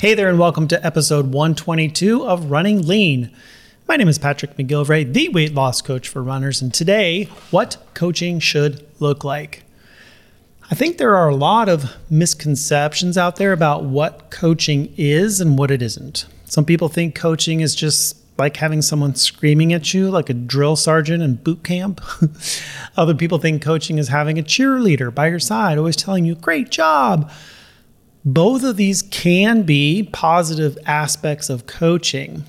Hey there, and welcome to episode 122 of Running Lean. My name is Patrick McGilvray, the weight loss coach for runners, and today, what coaching should look like. I think there are a lot of misconceptions out there about what coaching is and what it isn't. Some people think coaching is just like having someone screaming at you like a drill sergeant in boot camp. Other people think coaching is having a cheerleader by your side, always telling you, great job. Both of these can be positive aspects of coaching,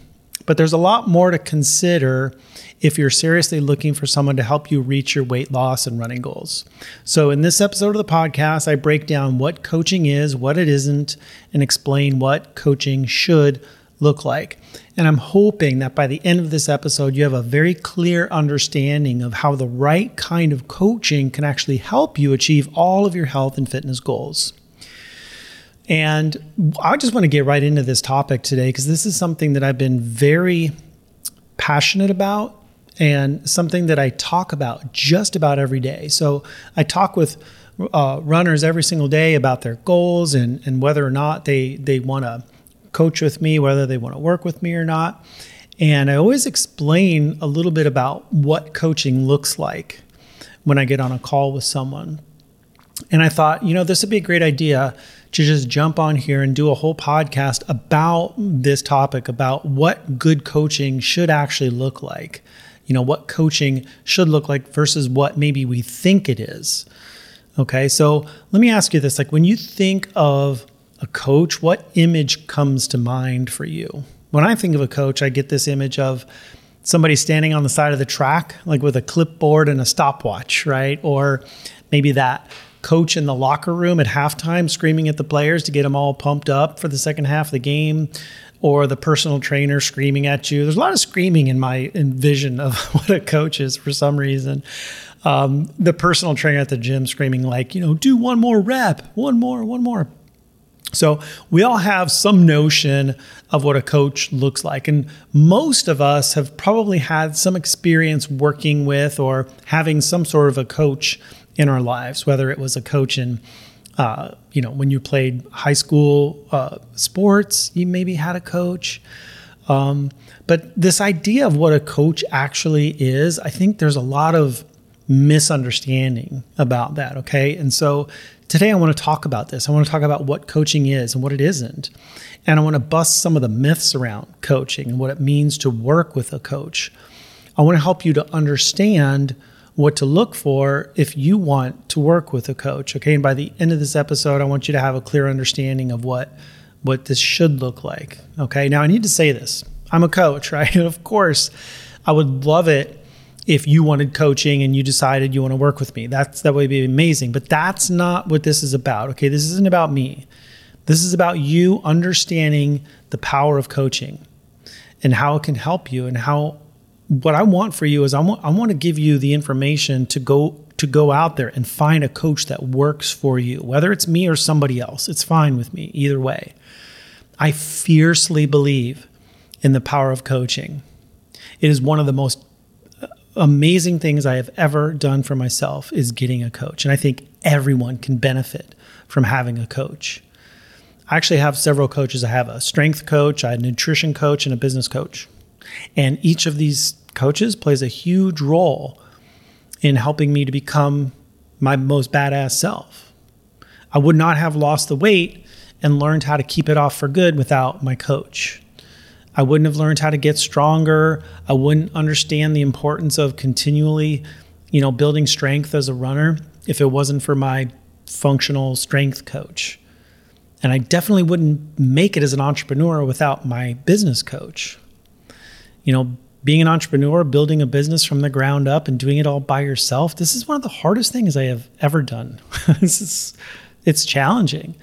but there's a lot more to consider if you're seriously looking for someone to help you reach your weight loss and running goals. So in this episode of the podcast, I break down what coaching is, what it isn't, and explain what coaching should look like. And I'm hoping that by the end of this episode, you have a very clear understanding of how the right kind of coaching can actually help you achieve all of your health and fitness goals. And I just want to get right into this topic today, because this is something that I've been very passionate about and something that I talk about just about every day. So I talk with runners every single day about their goals and whether or not they want to coach with me, whether they want to work with me or not. And I always explain a little bit about what coaching looks like when I get on a call with someone. And I thought, this would be a great idea to just jump on here and do a whole podcast about this topic, about what good coaching should actually look like. What coaching should look like versus what maybe we think it is. Okay, so let me ask you this. Like, when you think of a coach, what image comes to mind for you? When I think of a coach, I get this image of somebody standing on the side of the track, like with a clipboard and a stopwatch, right? Or maybe that coach in the locker room at halftime screaming at the players to get them all pumped up for the second half of the game, or the personal trainer screaming at you. There's a lot of screaming in my vision of what a coach is for some reason. The personal trainer at the gym screaming like, do one more rep, one more. So we all have some notion of what a coach looks like. And most of us have probably had some experience working with or having some sort of a coach in our lives, whether it was a coach in, when you played high school sports, you maybe had a coach. But this idea of what a coach actually is, I think there's a lot of misunderstanding about that, okay? And so today I want to talk about this. I want to talk about what coaching is and what it isn't. And I want to bust some of the myths around coaching and what it means to work with a coach. I want to help you to understand what to look for if you want to work with a coach, okay? And by the end of this episode, I want you to have a clear understanding of what this should look like, okay? Now, I need to say this. I'm a coach, right? And of course, I would love it if you wanted coaching and you decided you want to work with me. That would be amazing, but that's not what this is about, okay? This isn't about me. This is about you understanding the power of coaching and how it can help you, and how what I want for you is I want to give you the information to go out there and find a coach that works for you. Whether it's me or somebody else, it's fine with me, either way. I fiercely believe in the power of coaching. It is one of the most amazing things I have ever done for myself, is getting a coach. And I think everyone can benefit from having a coach. I actually have several coaches. I have a strength coach, I have a nutrition coach, and a business coach. And each of these coaches plays a huge role in helping me to become my most badass self. I would not have lost the weight and learned how to keep it off for good without my coach. I wouldn't have learned how to get stronger. I wouldn't understand the importance of continually, building strength as a runner if it wasn't for my functional strength coach. And I definitely wouldn't make it as an entrepreneur without my business coach. Being an entrepreneur, building a business from the ground up and doing it all by yourself, this is one of the hardest things I have ever done. It's challenging.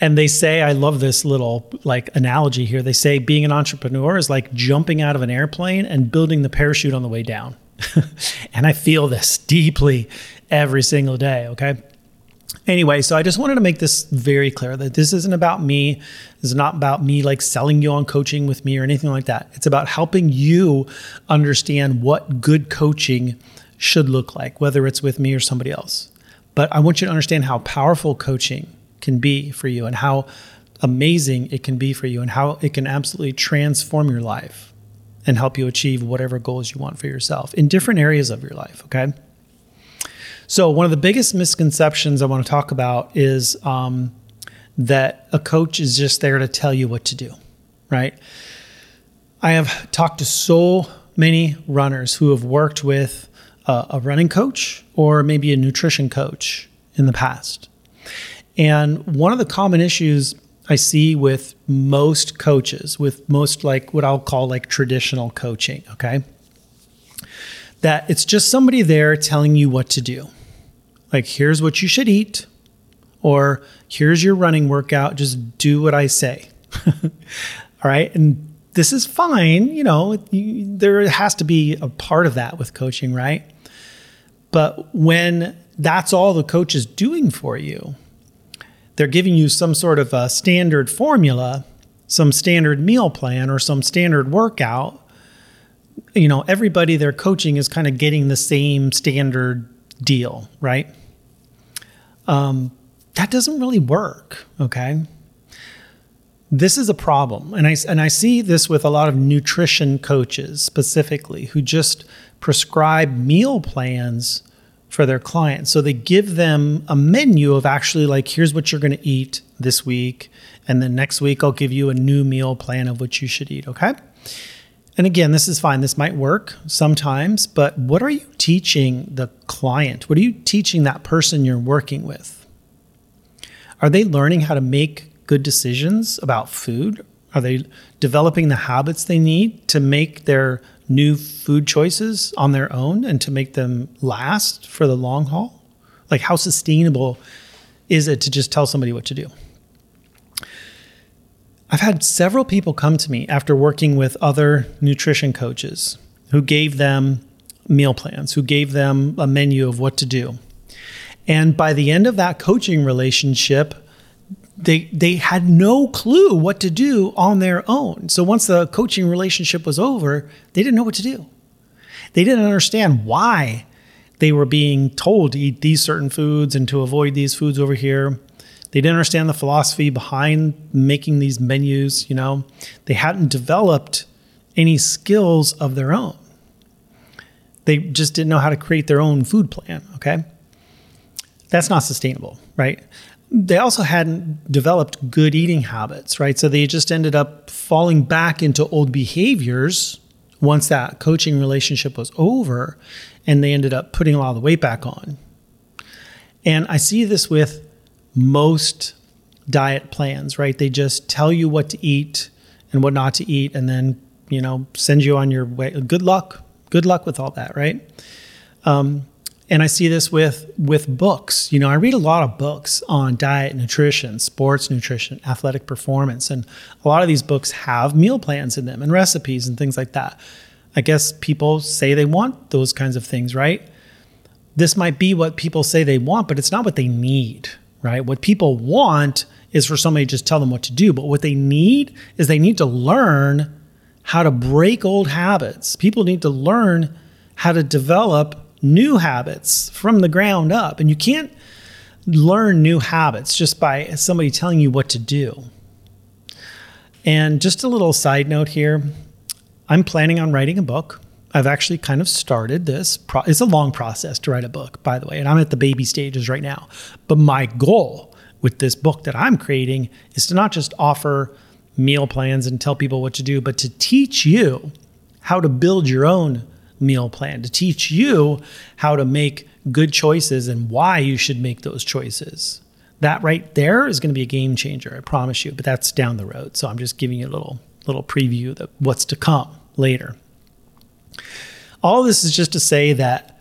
And they say, I love this little like analogy here. They say being an entrepreneur is like jumping out of an airplane and building the parachute on the way down. And I feel this deeply every single day. Okay. Anyway, so I just wanted to make this very clear that this isn't about me. This is not about me like selling you on coaching with me or anything like that. It's about helping you understand what good coaching should look like, whether it's with me or somebody else. But I want you to understand how powerful coaching can be for you and how amazing it can be for you and how it can absolutely transform your life and help you achieve whatever goals you want for yourself in different areas of your life, okay? So one of the biggest misconceptions I want to talk about is that a coach is just there to tell you what to do, right? I have talked to so many runners who have worked with a running coach or maybe a nutrition coach in the past. And one of the common issues I see with most coaches, with most like what I'll call like traditional coaching, okay, that it's just somebody there telling you what to do. Like, here's what you should eat, or here's your running workout, just do what I say. All right. And this is fine. You know, there has to be a part of that with coaching, right? But when that's all the coach is doing for you, they're giving you some sort of a standard formula, some standard meal plan, or some standard workout. You know, everybody they're coaching is kind of getting the same standard deal, right? That doesn't really work, okay? This is a problem. And I see this with a lot of nutrition coaches specifically who just prescribe meal plans for their clients. So they give them a menu of actually like, here's what you're going to eat this week. And then next week, I'll give you a new meal plan of what you should eat, okay? And again, this is fine. This might work sometimes, but what are you teaching the client? What are you teaching that person you're working with? Are they learning how to make good decisions about food? Are they developing the habits they need to make their new food choices on their own and to make them last for the long haul? Like, how sustainable is it to just tell somebody what to do? I've had several people come to me after working with other nutrition coaches who gave them meal plans, who gave them a menu of what to do. And by the end of that coaching relationship, they had no clue what to do on their own. So once the coaching relationship was over, they didn't know what to do. They didn't understand why they were being told to eat these certain foods and to avoid these foods over here. They didn't understand the philosophy behind making these menus, you know. They hadn't developed any skills of their own. They just didn't know how to create their own food plan, okay? That's not sustainable, right? They also hadn't developed good eating habits, right? So they just ended up falling back into old behaviors once that coaching relationship was over, and they ended up putting a lot of the weight back on. And I see this with most diet plans, right? They just tell you what to eat and what not to eat, and then, you know, send you on your way. Good luck with all that, right? And I see this with books. You know, I read a lot of books on diet, nutrition, sports nutrition, athletic performance, and a lot of these books have meal plans in them and recipes and things like that. I guess people say they want those kinds of things, right? This might be what people say they want, but it's not what they need, right? What people want is for somebody to just tell them what to do, but what they need is they need to learn how to break old habits. People need to learn how to develop new habits from the ground up. And you can't learn new habits just by somebody telling you what to do. And just a little side note here, I'm planning on writing a book. I've actually kind of started this. It's a long process to write a book, by the way, and I'm at the baby stages right now. But my goal with this book that I'm creating is to not just offer meal plans and tell people what to do, but to teach you how to build your own meal plan, to teach you how to make good choices and why you should make those choices. That right there is going to be a game changer, I promise you, but that's down the road. So I'm just giving you a little preview of what's to come later. All this is just to say that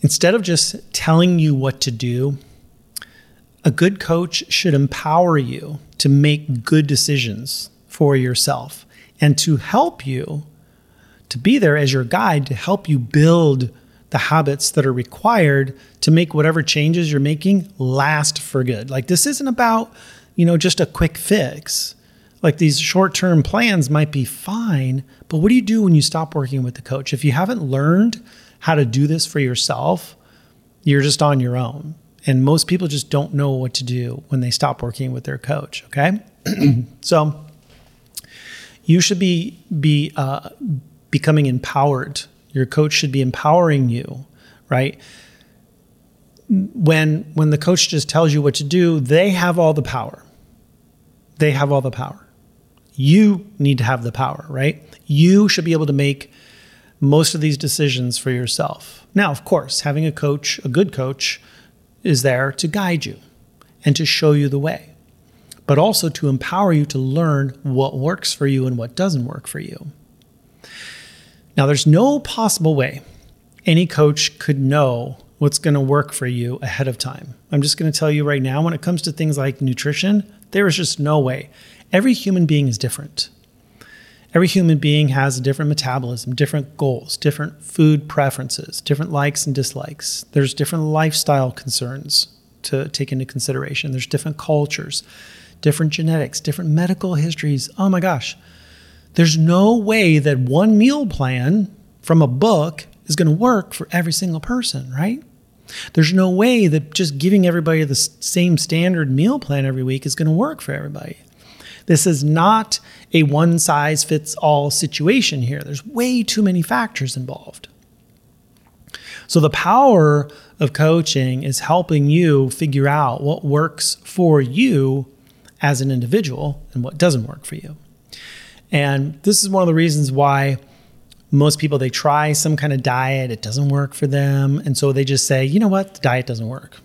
instead of just telling you what to do, A good coach should empower you to make good decisions for yourself and to help you, to be there as your guide, to help you build the habits that are required to make whatever changes you're making last for good. Like, this isn't about, just a quick fix. Like, these short-term plans might be fine, but what do you do when you stop working with the coach? If you haven't learned how to do this for yourself, you're just on your own. And most people just don't know what to do when they stop working with their coach, okay? So you should be becoming empowered. Your coach should be empowering you, right? When the coach just tells you what to do, they have all the power. They have all the power. You need to have the power, right? You should be able to make most of these decisions for yourself. Now, of course, having a coach, a good coach, is there to guide you and to show you the way, but also to empower you to learn what works for you and what doesn't work for you. Now, there's no possible way any coach could know what's going to work for you ahead of time. I'm just going to tell you right now, when it comes to things like nutrition, there is just no way. Every human being is different. Every human being has a different metabolism, different goals, different food preferences, different likes and dislikes. There's different lifestyle concerns to take into consideration. There's different cultures, different genetics, different medical histories. Oh my gosh. There's no way that one meal plan from a book is going to work for every single person, right? There's no way that just giving everybody the same standard meal plan every week is going to work for everybody. This is not a one-size-fits-all situation here. There's way too many factors involved. So the power of coaching is helping you figure out what works for you as an individual and what doesn't work for you. And this is one of the reasons why most people, they try some kind of diet, it doesn't work for them. And so they just say, you know what, the diet doesn't work.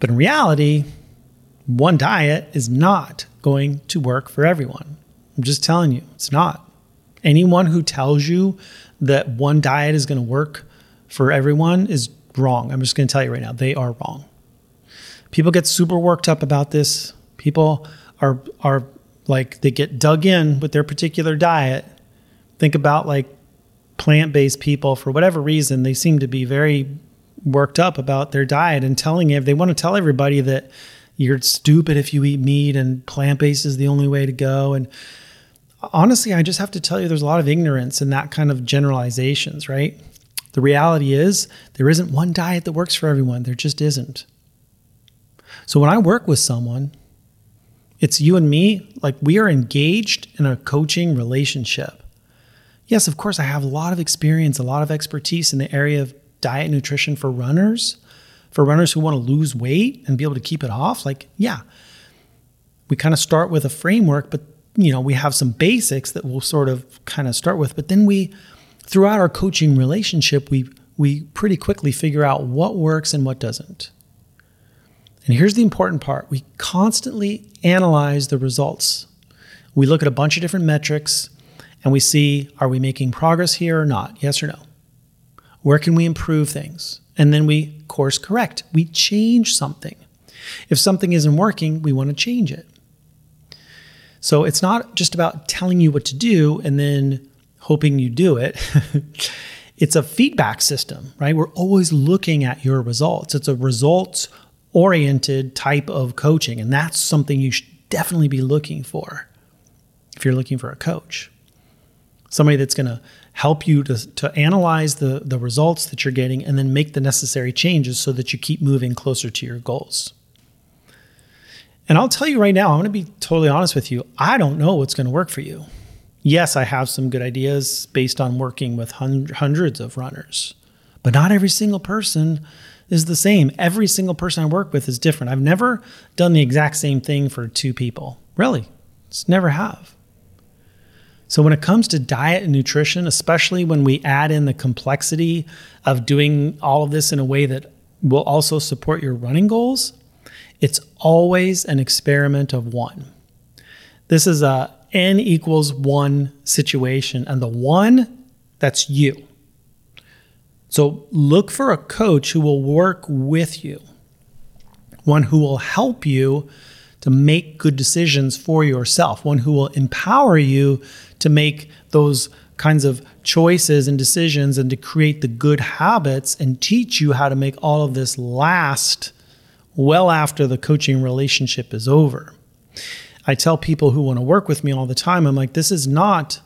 But in reality, one diet is not going to work for everyone. I'm just telling you, it's not. Anyone who tells you that one diet is going to work for everyone is wrong. I'm just going to tell you right now, they are wrong. People get super worked up about this. People are like, they get dug in with their particular diet. Think about like plant-based people. For whatever reason, they seem to be very worked up about their diet and telling it. They want to tell everybody that you're stupid if you eat meat and plant-based is the only way to go. And honestly, I just have to tell you, there's a lot of ignorance in that kind of generalizations, right? The reality is there isn't one diet that works for everyone. There just isn't. So when I work with someone, it's you and me, like we are engaged in a coaching relationship. Yes, of course, I have a lot of experience, a lot of expertise in the area of diet and nutrition for runners who want to lose weight and be able to keep it off. Like, yeah, we kind of start with a framework, but we have some basics that we'll sort of kind of start with. But then we, throughout our coaching relationship, we pretty quickly figure out what works and what doesn't. And here's the important part. We constantly analyze the results. We look at a bunch of different metrics and we see, are we making progress here or not? Yes or no? Where can we improve things? And then we course correct. We change something. If something isn't working, we want to change it. So it's not just about telling you what to do and then hoping you do it. It's a feedback system, right? We're always looking at your results. It's a results oriented type of coaching. And that's something you should definitely be looking for if you're looking for a coach. Somebody that's going to help you to analyze the results that you're getting and then make the necessary changes so that you keep moving closer to your goals. And I'll tell you right now, I'm going to be totally honest with you. I don't know what's going to work for you. Yes, I have some good ideas based on working with hundreds of runners, but not every single person is the same. Every single person I work with is different. I've never done the exact same thing for two people. Really, just never have. So when it comes to diet and nutrition, especially when we add in the complexity of doing all of this in a way that will also support your running goals, it's always an experiment of one. This is a N=1 situation, and the one, that's you. So look for a coach who will work with you. one who will help you to make good decisions for yourself, one who will empower you to make those kinds of choices and decisions and to create the good habits and teach you how to make all of this last well after the coaching relationship is over. I tell people who want to work with me all the time, I'm like, this is not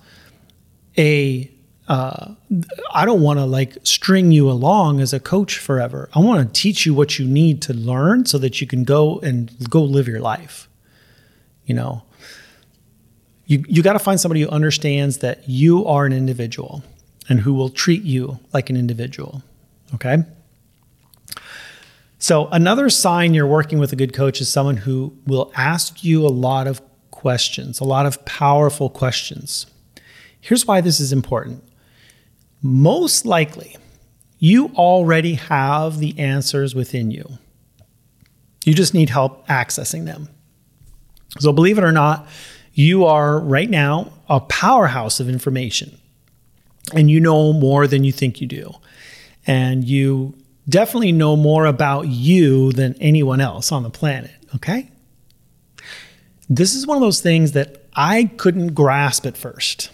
I don't want to like string you along as a coach forever. I want to teach you what you need to learn so that you can go live your life. You know, you got to find somebody who understands that you are an individual and who will treat you like an individual. Okay. So another sign you're working with a good coach is someone who will ask you a lot of questions, a lot of powerful questions. Here's why this is important. Most likely, you already have the answers within you. You just need help accessing them. So believe it or not, you are right now a powerhouse of information, and you know more than you think you do. And you definitely know more about you than anyone else on the planet, okay? This is one of those things that I couldn't grasp at first.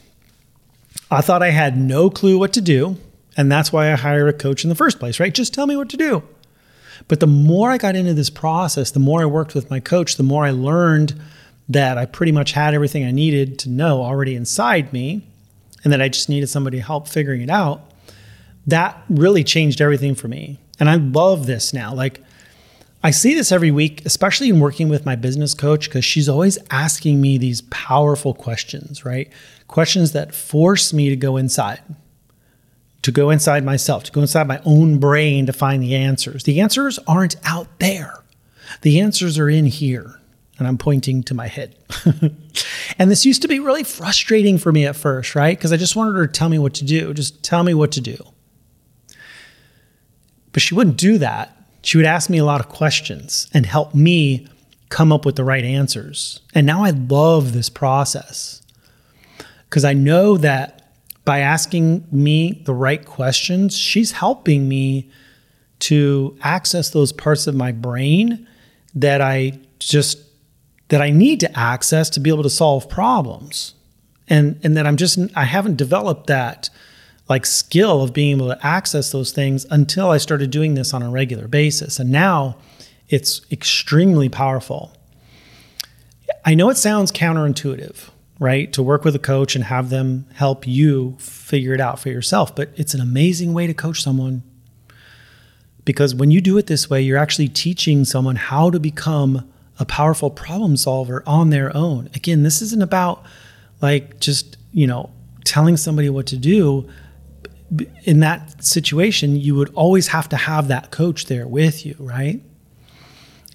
I thought I had no clue what to do, and that's why I hired a coach in the first place, right? Just tell me what to do. But the more I got into this process, the more I worked with my coach, the more I learned that I pretty much had everything I needed to know already inside me, and that I just needed somebody to help figuring it out. That really changed everything for me. And I love this now. Like, I see this every week, especially in working with my business coach, because she's always asking me these powerful questions, right? Questions that force me to go inside myself, to go inside my own brain to find the answers. The answers aren't out there. The answers are in here. And I'm pointing to my head. And this used to be really frustrating for me at first, right? Because I just wanted her to tell me what to do. Just tell me what to do. But she wouldn't do that. She would ask me a lot of questions and help me come up with the right answers. And now I love this process because I know that by asking me the right questions, she's helping me to access those parts of my brain that I need to access to be able to solve problems. And that I haven't developed that like skill of being able to access those things until I started doing this on a regular basis. And now it's extremely powerful. I know it sounds counterintuitive, right? To work with a coach and have them help you figure it out for yourself, but it's an amazing way to coach someone because when you do it this way, you're actually teaching someone how to become a powerful problem solver on their own. Again, this isn't about like just, you know, telling somebody what to do. In that situation, you would always have to have that coach there with you, right?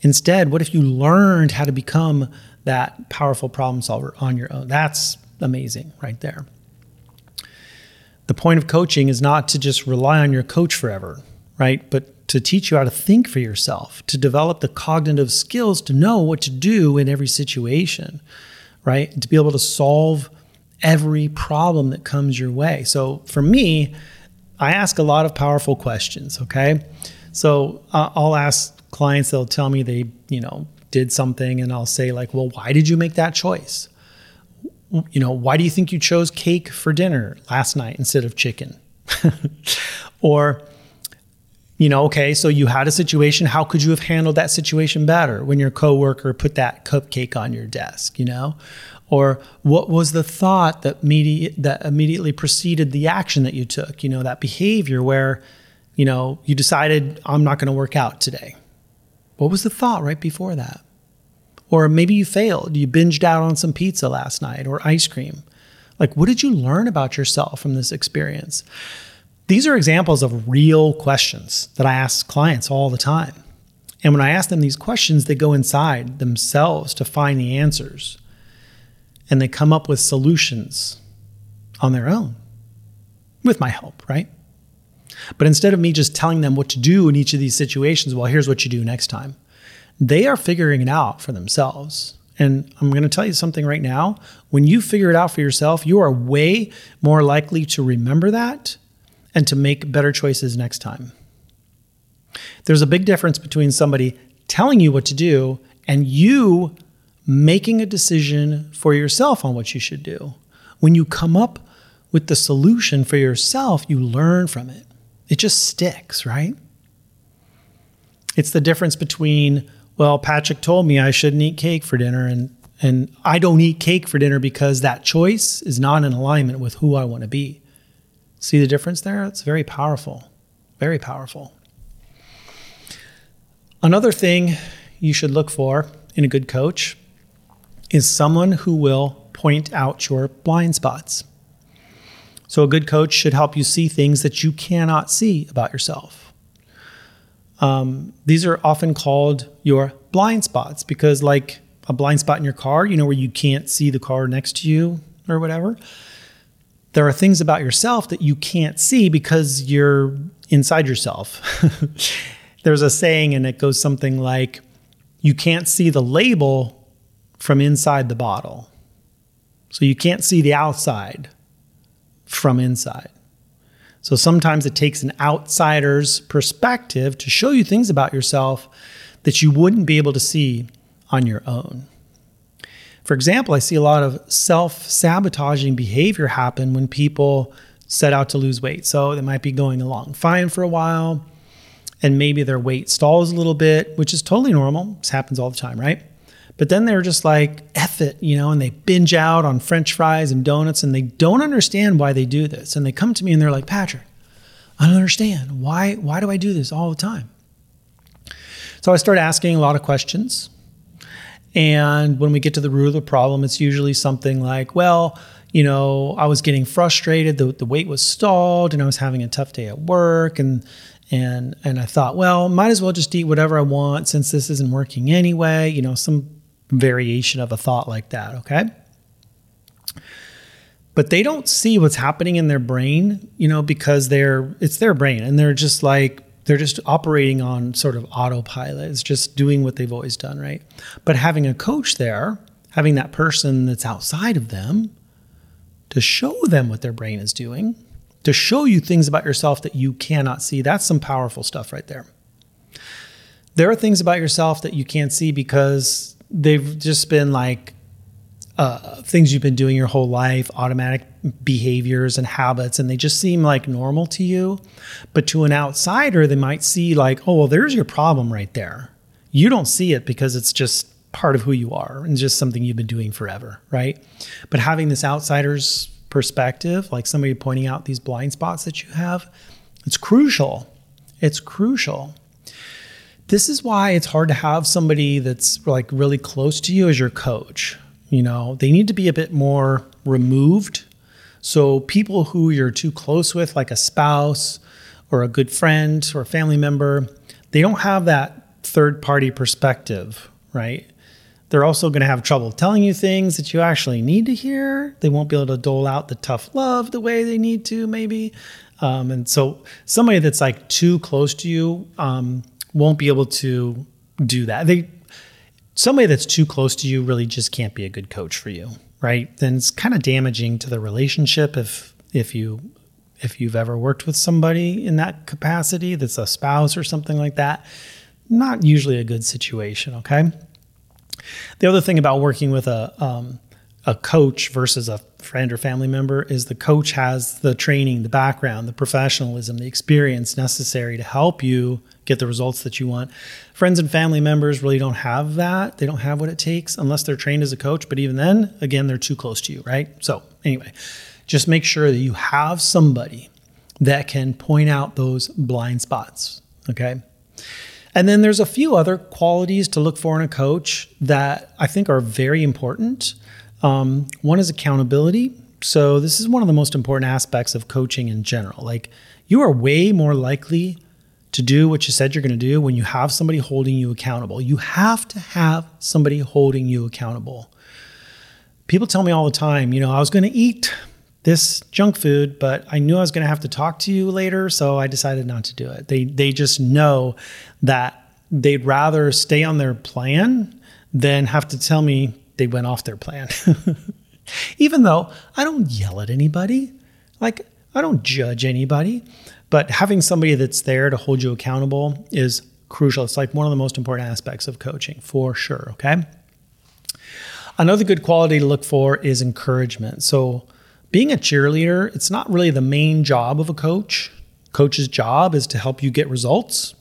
Instead, what if you learned how to become that powerful problem solver on your own? That's amazing right there. The point of coaching is not to just rely on your coach forever, right? But to teach you how to think for yourself, to develop the cognitive skills to know what to do in every situation, right? To be able to solve every problem that comes your way. So for me, I ask a lot of powerful questions, okay? So I'll ask clients, they'll tell me they, you know, did something and I'll say like, well, why did you make that choice? You know, why do you think you chose cake for dinner last night instead of chicken? Or, you know, okay, so you had a situation, how could you have handled that situation better when your coworker put that cupcake on your desk, you know? Or what was the thought that immediately preceded the action that you took? You know, that behavior where, you know, you decided I'm not going to work out today. What was the thought right before that? Or maybe you failed. You binged out on some pizza last night or ice cream. Like, what did you learn about yourself from this experience? These are examples of real questions that I ask clients all the time. And when I ask them these questions, they go inside themselves to find the answers. And they come up with solutions on their own with my help, right? But instead of me just telling them what to do in each of these situations, well, here's what you do next time. They are figuring it out for themselves. And I'm going to tell you something right now. When you figure it out for yourself, you are way more likely to remember that and to make better choices next time. There's a big difference between somebody telling you what to do and you making a decision for yourself on what you should do. When you come up with the solution for yourself, you learn from it. It just sticks, right? It's the difference between, well, Patrick told me I shouldn't eat cake for dinner, and I don't eat cake for dinner because that choice is not in alignment with who I want to be. See the difference there? It's very powerful, very powerful. Another thing you should look for in a good coach is someone who will point out your blind spots. So a good coach should help you see things that you cannot see about yourself. These are often called your blind spots because, like a blind spot in your car, you know, where you can't see the car next to you or whatever. There are things about yourself that you can't see because you're inside yourself. There's a saying, and it goes something like, you can't see the label from inside the bottle. So you can't see the outside from inside. So sometimes it takes an outsider's perspective to show you things about yourself that you wouldn't be able to see on your own. For example, I see a lot of self-sabotaging behavior happen when people set out to lose weight. So they might be going along fine for a while, and maybe their weight stalls a little bit, which is totally normal. This happens all the time, right? But then they're just like, F it, you know, and they binge out on French fries and donuts, and they don't understand why they do this. And they come to me and they're like, Patrick, I don't understand. Why do I do this all the time? So I start asking a lot of questions. And when we get to the root of the problem, it's usually something like, well, you know, I was getting frustrated, the weight was stalled, and I was having a tough day at work, and I thought, well, might as well just eat whatever I want since this isn't working anyway, you know, some variation of a thought like that, okay? But they don't see what's happening in their brain, you know, because it's their brain, and they're just operating on sort of autopilot. It's just doing what they've always done, right? But having a coach there, having that person that's outside of them to show them what their brain is doing, to show you things about yourself that you cannot see. That's some powerful stuff right there. There are things about yourself that you can't see because they've just been like things you've been doing your whole life, automatic behaviors and habits, and they just seem like normal to you. But to an outsider, they might see like, oh, well, there's your problem right there. You don't see it because it's just part of who you are and just something you've been doing forever, right? But having this outsider's perspective, like somebody pointing out these blind spots that you have, it's crucial. It's crucial. This is why it's hard to have somebody that's like really close to you as your coach. You know, they need to be a bit more removed. So people who you're too close with, like a spouse or a good friend or a family member, they don't have that third party perspective, right? They're also going to have trouble telling you things that you actually need to hear. They won't be able to dole out the tough love the way they need to, maybe. And so somebody that's like too close to you won't be able to do that. Somebody that's too close to you really just can't be a good coach for you, right? Then it's kind of damaging to the relationship if you've ever worked with somebody in that capacity that's a spouse or something like that. Not usually a good situation, okay? The other thing about working with a coach versus a friend or family member is the coach has the training, the background, the professionalism, the experience necessary to help you get the results that you want. Friends and family members really don't have that. They don't have what it takes unless they're trained as a coach. But even then, again, they're too close to you, right? So anyway, just make sure that you have somebody that can point out those blind spots, okay? And then there's a few other qualities to look for in a coach that I think are very important. One is accountability. So this is one of the most important aspects of coaching in general. Like, you are way more likely to do what you said you're going to do when you have somebody holding you accountable. You have to have somebody holding you accountable. People tell me all the time, you know, I was going to eat this junk food, but I knew I was going to have to talk to you later, so I decided not to do it. They just know that they'd rather stay on their plan than have to tell me they went off their plan. Even though I don't yell at anybody, like I don't judge anybody, but having somebody that's there to hold you accountable is crucial. It's like one of the most important aspects of coaching, for sure, okay? Another good quality to look for is encouragement. So being a cheerleader, it's not really the main job of a coach. Coach's job is to help you get results.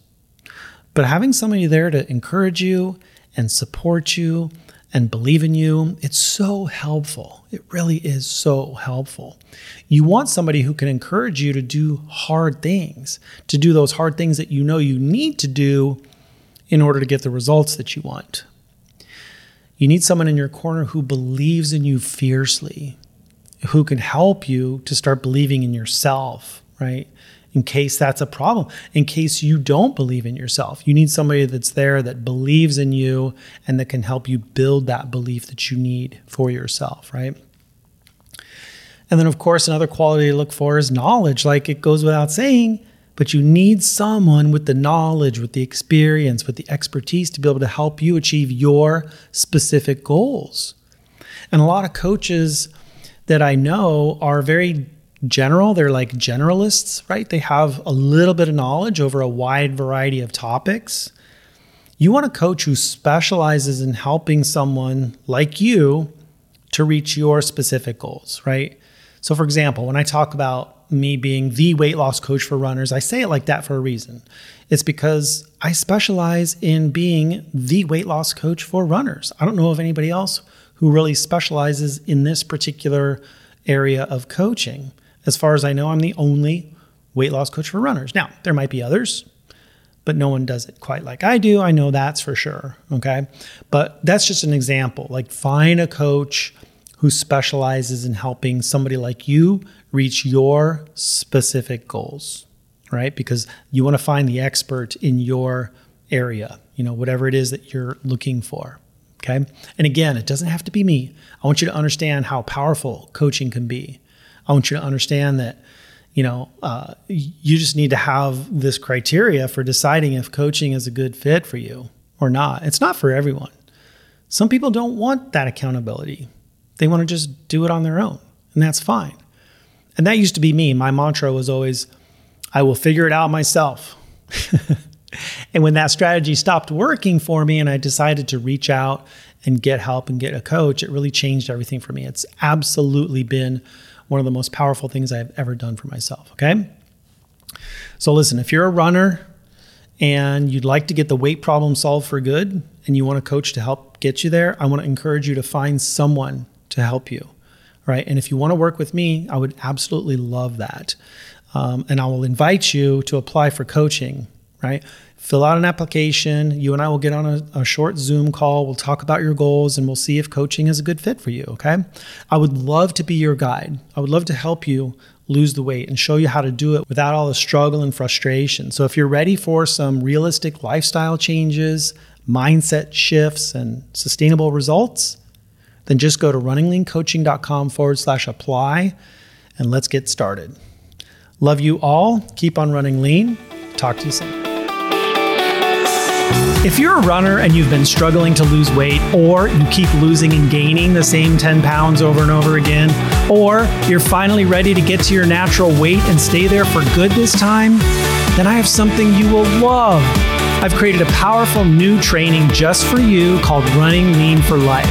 But having somebody there to encourage you and support you and believe in you, it's so helpful. It really is so helpful. You want somebody who can encourage you to do hard things, to do those hard things that you know you need to do in order to get the results that you want. You need someone in your corner who believes in you fiercely, who can help you to start believing in yourself, right? In case that's a problem, in case you don't believe in yourself. You need somebody that's there that believes in you and that can help you build that belief that you need for yourself, right? And then, of course, another quality to look for is knowledge. Like, it goes without saying, but you need someone with the knowledge, with the experience, with the expertise to be able to help you achieve your specific goals. And a lot of coaches that I know are very general. They're like generalists, right? They have a little bit of knowledge over a wide variety of topics. You want a coach who specializes in helping someone like you to reach your specific goals, right? So for example, when I talk about me being the weight loss coach for runners, I say it like that for a reason. It's because I specialize in being the weight loss coach for runners. I don't know of anybody else who really specializes in this particular area of coaching. As far as I know, I'm the only weight loss coach for runners. Now, there might be others, but no one does it quite like I do. I know that's for sure, okay? But that's just an example. Like, find a coach who specializes in helping somebody like you reach your specific goals, right? Because you want to find the expert in your area, you know, whatever it is that you're looking for. Okay. And again, it doesn't have to be me. I want you to understand how powerful coaching can be. I want you to understand that, you know, you just need to have this criteria for deciding if coaching is a good fit for you or not. It's not for everyone. Some people don't want that accountability. They want to just do it on their own, and that's fine. And that used to be me. My mantra was always, I will figure it out myself. And when that strategy stopped working for me and I decided to reach out and get help and get a coach, it really changed everything for me. It's absolutely been one of the most powerful things I've ever done for myself, okay? So listen, if you're a runner and you'd like to get the weight problem solved for good and you want a coach to help get you there, I want to encourage you to find someone to help you, right? And if you want to work with me, I would absolutely love that. And I will invite you to apply for coaching, right? Fill out an application. You and I will get on a short Zoom call. We'll talk about your goals and we'll see if coaching is a good fit for you, okay? I would love to be your guide. I would love to help you lose the weight and show you how to do it without all the struggle and frustration. So if you're ready for some realistic lifestyle changes, mindset shifts, and sustainable results, then just go to runningleancoaching.com/apply and let's get started. Love you all. Keep on running lean. Talk to you soon. If you're a runner and you've been struggling to lose weight, or you keep losing and gaining the same 10 pounds over and over again, or you're finally ready to get to your natural weight and stay there for good this time, then I have something you will love. I've created a powerful new training just for you called Running Lean for Life.